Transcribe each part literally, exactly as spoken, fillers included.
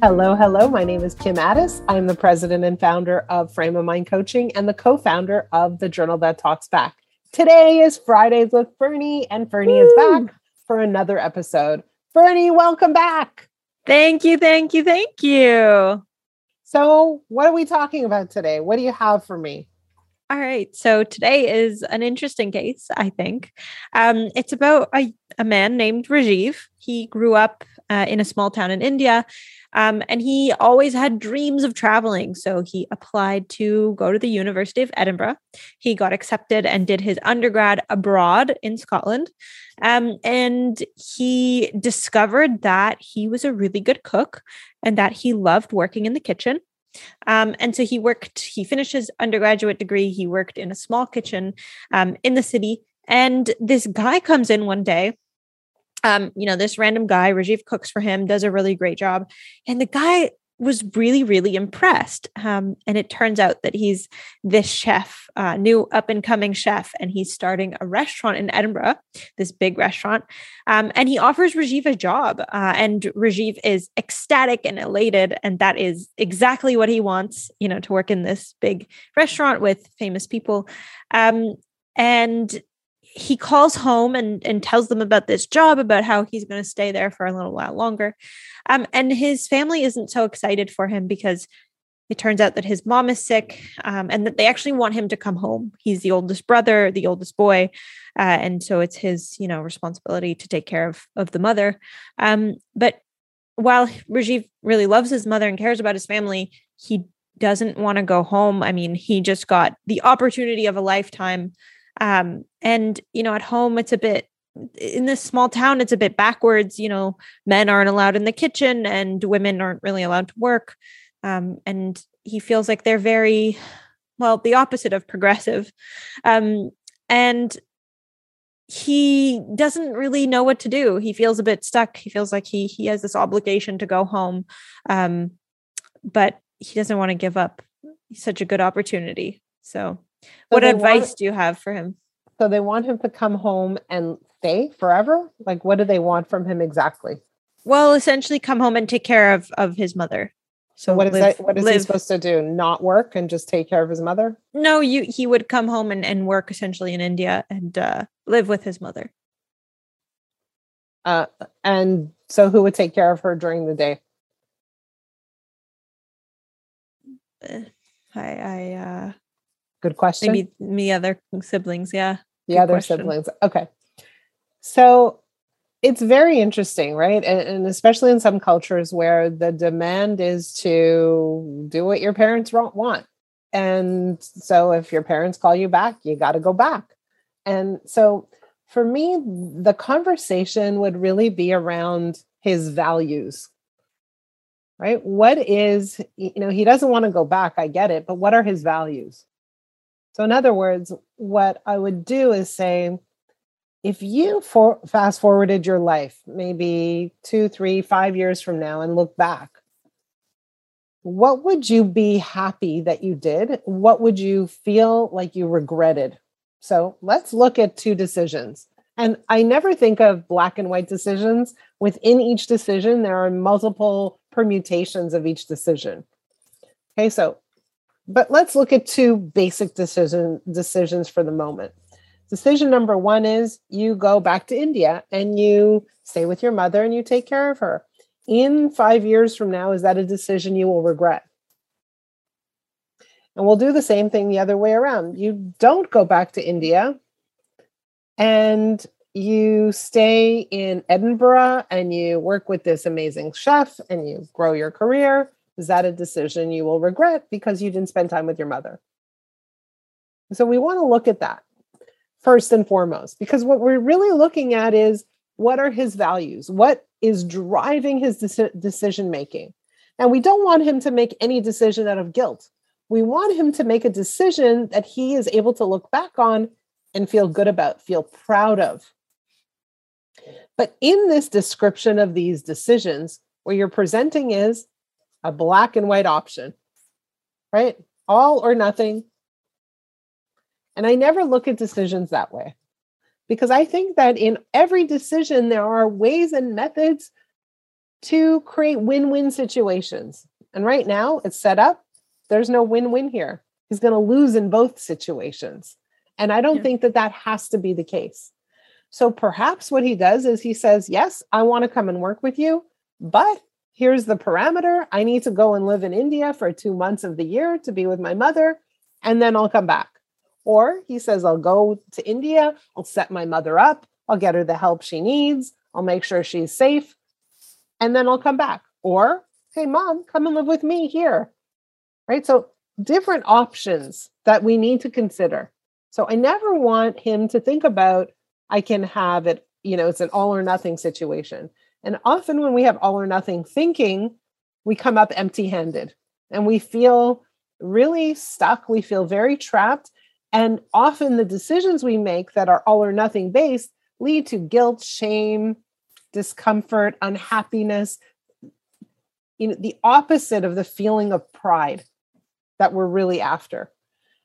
Hello, hello. My name is Kim Addis. I'm the president and founder of Frame of Mind Coaching and the co-founder of the Journal That Talks Back. Today is Fridays with Fernie, and Fernie Woo! is back for another episode. Fernie, welcome back. Thank you, thank you, thank you. So what are we talking about today? What do you have for me? All right. So today is an interesting case, I think. Um, it's about a, a man named Rajiv. He grew up uh, in a small town in India. Um, and he always had dreams of traveling. So he applied to go to the University of Edinburgh. He got accepted and did his undergrad abroad in Scotland. Um, and he discovered that he was a really good cook and that he loved working in the kitchen. Um, and so he worked, he finished his undergraduate degree. He worked in a small kitchen um, in the city. And this guy comes in one day. Um, you know, this random guy, Rajiv cooks for him, does a really great job. And the guy was really, really impressed. Um, and it turns out that he's this chef, uh, new up and coming chef, and he's starting a restaurant in Edinburgh, this big restaurant. Um, and he offers Rajiv a job, uh, and Rajiv is ecstatic and elated. And that is exactly what he wants, you know, to work in this big restaurant with famous people. Um, and He calls home and, and tells them about this job, about how he's going to stay there for a little while longer. Um, and his family isn't so excited for him because it turns out that his mom is sick um, and that they actually want him to come home. He's the oldest brother, the oldest boy. Uh, and so it's his, you know, responsibility to take care of, of the mother. Um, but while Rajiv really loves his mother and cares about his family, he doesn't want to go home. I mean, he just got the opportunity of a lifetime. Um, and, you know, at home, it's a bit, in this small town, it's a bit backwards, you know, men aren't allowed in the kitchen and women aren't really allowed to work. Um, and he feels like they're very, well, the opposite of progressive. Um, and he doesn't really know what to do. He feels a bit stuck. He feels like he, he has this obligation to go home. Um, but he doesn't want to give up such a good opportunity. So So what advice want, do you have for him? So they want him to come home and stay forever? Like, what do they want from him exactly? Well, essentially come home and take care of, of his mother. So what is live, that? What is live. he supposed to do? Not work and just take care of his mother? No, you. he would come home and, and work essentially in India and uh, live with his mother. Uh, and so who would take care of her during the day? I, I, uh... Good question. Maybe the other siblings. Yeah. The other question. siblings. Okay. So it's very interesting, right? And, and especially in some cultures where the demand is to do what your parents want. And so if your parents call you back, you got to go back. And so for me, the conversation would really be around his values. Right? What is, you know, he doesn't want to go back. I get it. But what are his values? So in other words, what I would do is say, if you for fast forwarded your life, maybe two, three, five years from now and look back, what would you be happy that you did? What would you feel like you regretted? So let's look at two decisions. And I never think of black and white decisions. Within each decision, there are multiple permutations of each decision. Okay, so But let's look at two basic decision decisions for the moment. Decision number one is you go back to India and you stay with your mother and you take care of her. In five years from now, is that a decision you will regret? And we'll do the same thing the other way around. You don't go back to India and you stay in Edinburgh and you work with this amazing chef and you grow your career. Is that a decision you will regret because you didn't spend time with your mother? So we want to look at that first and foremost, because what we're really looking at is what are his values? What is driving his dec- decision-making? And we don't want him to make any decision out of guilt. We want him to make a decision that he is able to look back on and feel good about, feel proud of. But in this description of these decisions, what you're presenting is a black and white option, right? All or nothing. And I never look at decisions that way because I think that in every decision, there are ways and methods to create win-win situations. And right now it's set up. There's no win-win here. He's going to lose in both situations. And I don't yeah. think that that has to be the case. So perhaps what he does is he says, yes, I want to come and work with you, but here's the parameter. I need to go and live in India for two months of the year to be with my mother, and then I'll come back. Or he says, I'll go to India. I'll set my mother up. I'll get her the help she needs. I'll make sure she's safe. And then I'll come back. Or, hey, mom, come and live with me here. Right? So different options that we need to consider. So I never want him to think about, I can have it, you know, it's an all or nothing situation. And often when we have all or nothing thinking, we come up empty-handed and we feel really stuck. We feel very trapped. And often the decisions we make that are all or nothing based lead to guilt, shame, discomfort, unhappiness, you know, the opposite of the feeling of pride that we're really after.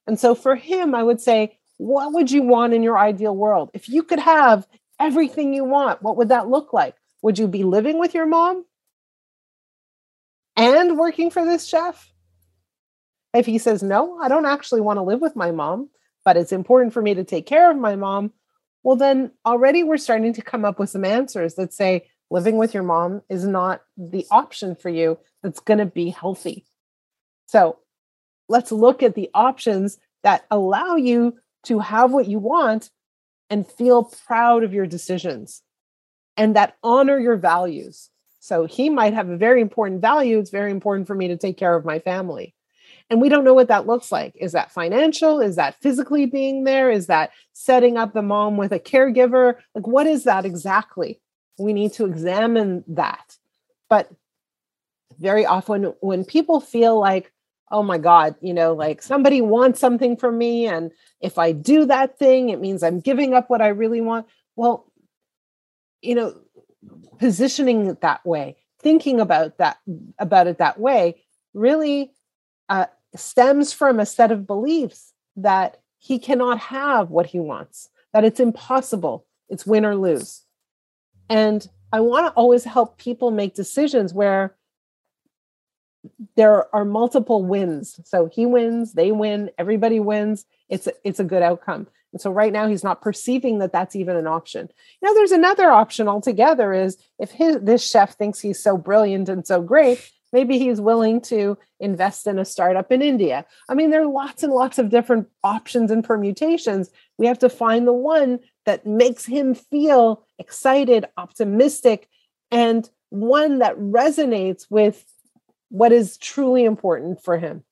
And so for him, I would say, what would you want in your ideal world? If you could have everything you want, what would that look like? Would you be living with your mom and working for this chef? If he says, no, I don't actually want to live with my mom, but it's important for me to take care of my mom. Well, then already we're starting to come up with some answers that say living with your mom is not the option for you that's going to be healthy. So let's look at the options that allow you to have what you want and feel proud of your decisions and that honor your values. So he might have a very important value. It's very important for me to take care of my family. And we don't know what that looks like. Is that financial? Is that physically being there? Is that setting up the mom with a caregiver? Like, what is that exactly? We need to examine that. But very often when people feel like, oh my God, you know, like somebody wants something from me. And if I do that thing, it means I'm giving up what I really want. Well, you know, positioning it that way, thinking about that, about it that way, really uh, stems from a set of beliefs that he cannot have what he wants, that it's impossible, it's win or lose. And I want to always help people make decisions where there are multiple wins. So he wins, they win, everybody wins. It's a, it's a good outcome. And so right now he's not perceiving that that's even an option. Now there's another option altogether is if his, this chef thinks he's so brilliant and so great, maybe he's willing to invest in a startup in India. I mean, there are lots and lots of different options and permutations. We have to find the one that makes him feel excited, optimistic, and one that resonates with what is truly important for him.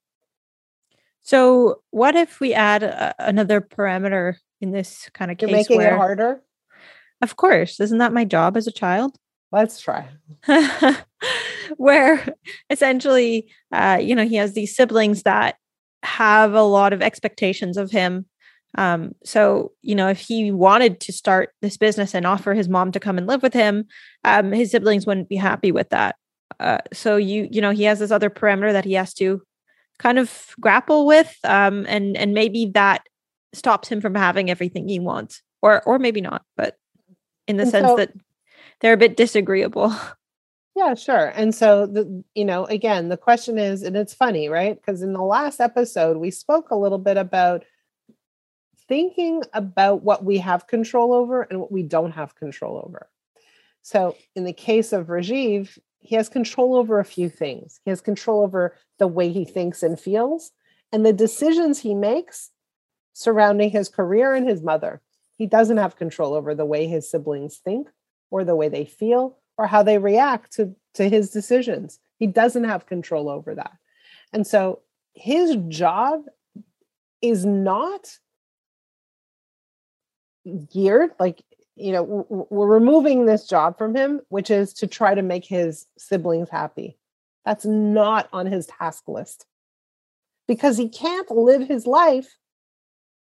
So what if we add a, another parameter in this kind of case? You're making where, it harder? Of course. Isn't that my job as a child? Let's try. Where essentially, uh, you know, he has these siblings that have a lot of expectations of him. Um, so, you know, if he wanted to start this business and offer his mom to come and live with him, um, his siblings wouldn't be happy with that. Uh, so you, you know, he has this other parameter that he has to kind of grapple with. Um, and, and maybe that stops him from having everything he wants, or, or maybe not, but in the and sense so, that they're a bit disagreeable. Yeah, sure. And so, the, you know, again, the question is, and it's funny, right? Because in the last episode, we spoke a little bit about thinking about what we have control over and what we don't have control over. So in the case of Rajiv, he has control over a few things. He has control over the way he thinks and feels and the decisions he makes surrounding his career and his mother. He doesn't have control over the way his siblings think or the way they feel or how they react to, to his decisions. He doesn't have control over that. And so his job is not geared like, you know, we're removing this job from him, which is to try to make his siblings happy. That's not on his task list because he can't live his life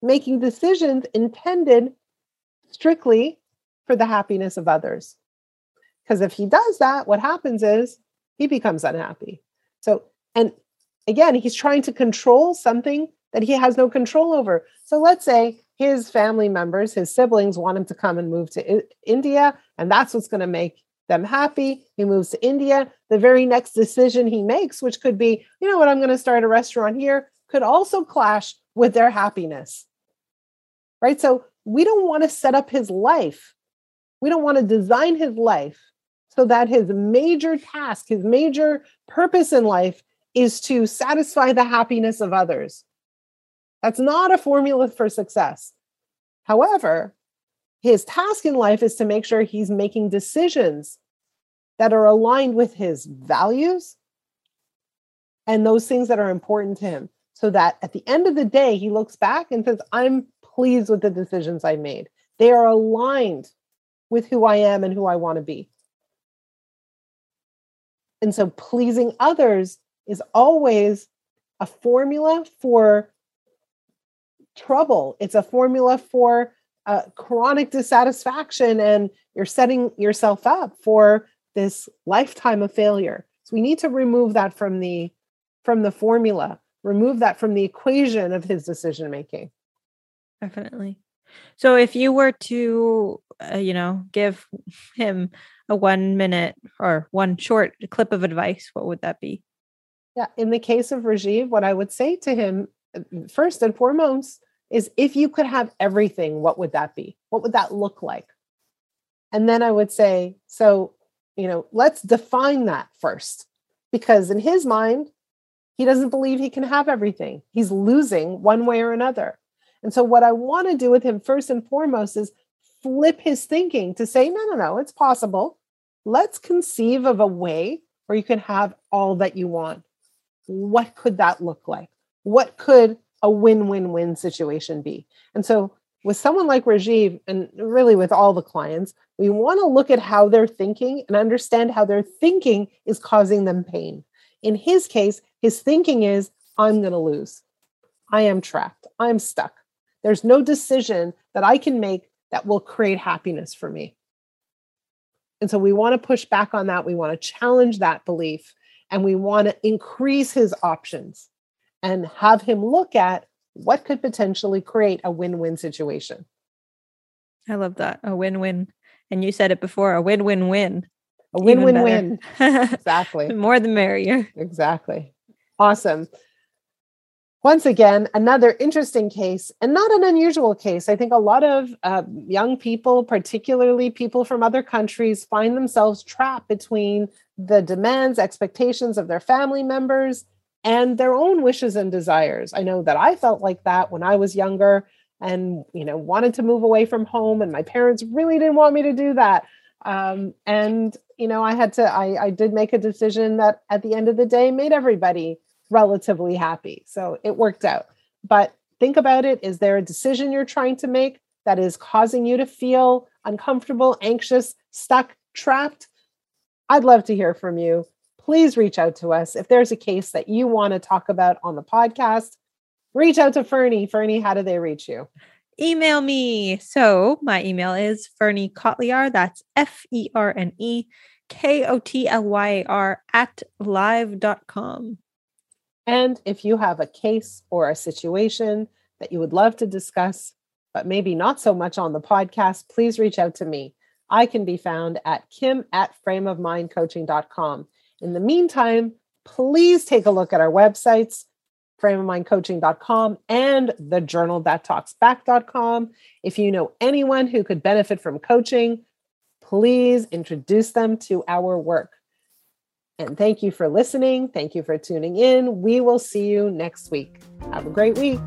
making decisions intended strictly for the happiness of others. Because if he does that, what happens is he becomes unhappy. So, and again, he's trying to control something that he has no control over. So let's say his family members, his siblings want him to come and move to India, and that's what's going to make them happy. He moves to India. The very next decision he makes, which could be, you know what, I'm going to start a restaurant here, could also clash with their happiness, right? So we don't want to set up his life. We don't want to design his life so that his major task, his major purpose in life is to satisfy the happiness of others. That's not a formula for success. However, his task in life is to make sure he's making decisions that are aligned with his values and those things that are important to him, so that at the end of the day, he looks back and says, I'm pleased with the decisions I made. They are aligned with who I am and who I want to be. And so pleasing others is always a formula for trouble. It's a formula for uh, chronic dissatisfaction, and you're setting yourself up for this lifetime of failure. So we need to remove that from the, from the formula, remove that from the equation of his decision-making. Definitely. So if you were to, uh, you know, give him a one minute or one short clip of advice, what would that be? Yeah. In the case of Rajiv, what I would say to him first and foremost is, if you could have everything, what would that be? What would that look like? And then I would say, so, you know, let's define that first, because in his mind, he doesn't believe he can have everything. He's losing one way or another. And so what I want to do with him first and foremost is flip his thinking to say, no, no, no, it's possible. Let's conceive of a way where you can have all that you want. What could that look like? What could a win-win-win situation be? And so with someone like Rajiv, and really with all the clients, we want to look at how they're thinking and understand how their thinking is causing them pain. In his case, his thinking is, I'm going to lose. I am trapped. I'm stuck. There's no decision that I can make that will create happiness for me. And so we want to push back on that. We want to challenge that belief, and we want to increase his options and have him look at what could potentially create a win-win situation. I love that. A win-win. And you said it before, a win-win-win. A win-win-win. Exactly. The more the merrier. Exactly. Awesome. Once again, another interesting case, and not an unusual case. I think a lot of uh, young people, particularly people from other countries, find themselves trapped between the demands, expectations of their family members and their own wishes and desires. I know that I felt like that when I was younger and, you know, wanted to move away from home, and my parents really didn't want me to do that. Um, and, you know, I had to, I, I did make a decision that at the end of the day made everybody relatively happy. So it worked out. But think about it. Is there a decision you're trying to make that is causing you to feel uncomfortable, anxious, stuck, trapped? I'd love to hear from you. Please reach out to us. If there's a case that you want to talk about on the podcast, reach out to Fernie. Fernie, how do they reach you? Email me. So my email is Fernie Kotlyar. That's F E R N E K O T L Y A R at live dot com. And if you have a case or a situation that you would love to discuss, but maybe not so much on the podcast, please reach out to me. I can be found at Kim at frame of mind coaching dot com. In the meantime, please take a look at our websites, frame of mind coaching dot com and the journal that talks back dot com. If you know anyone who could benefit from coaching, please introduce them to our work. And thank you for listening. Thank you for tuning in. We will see you next week. Have a great week.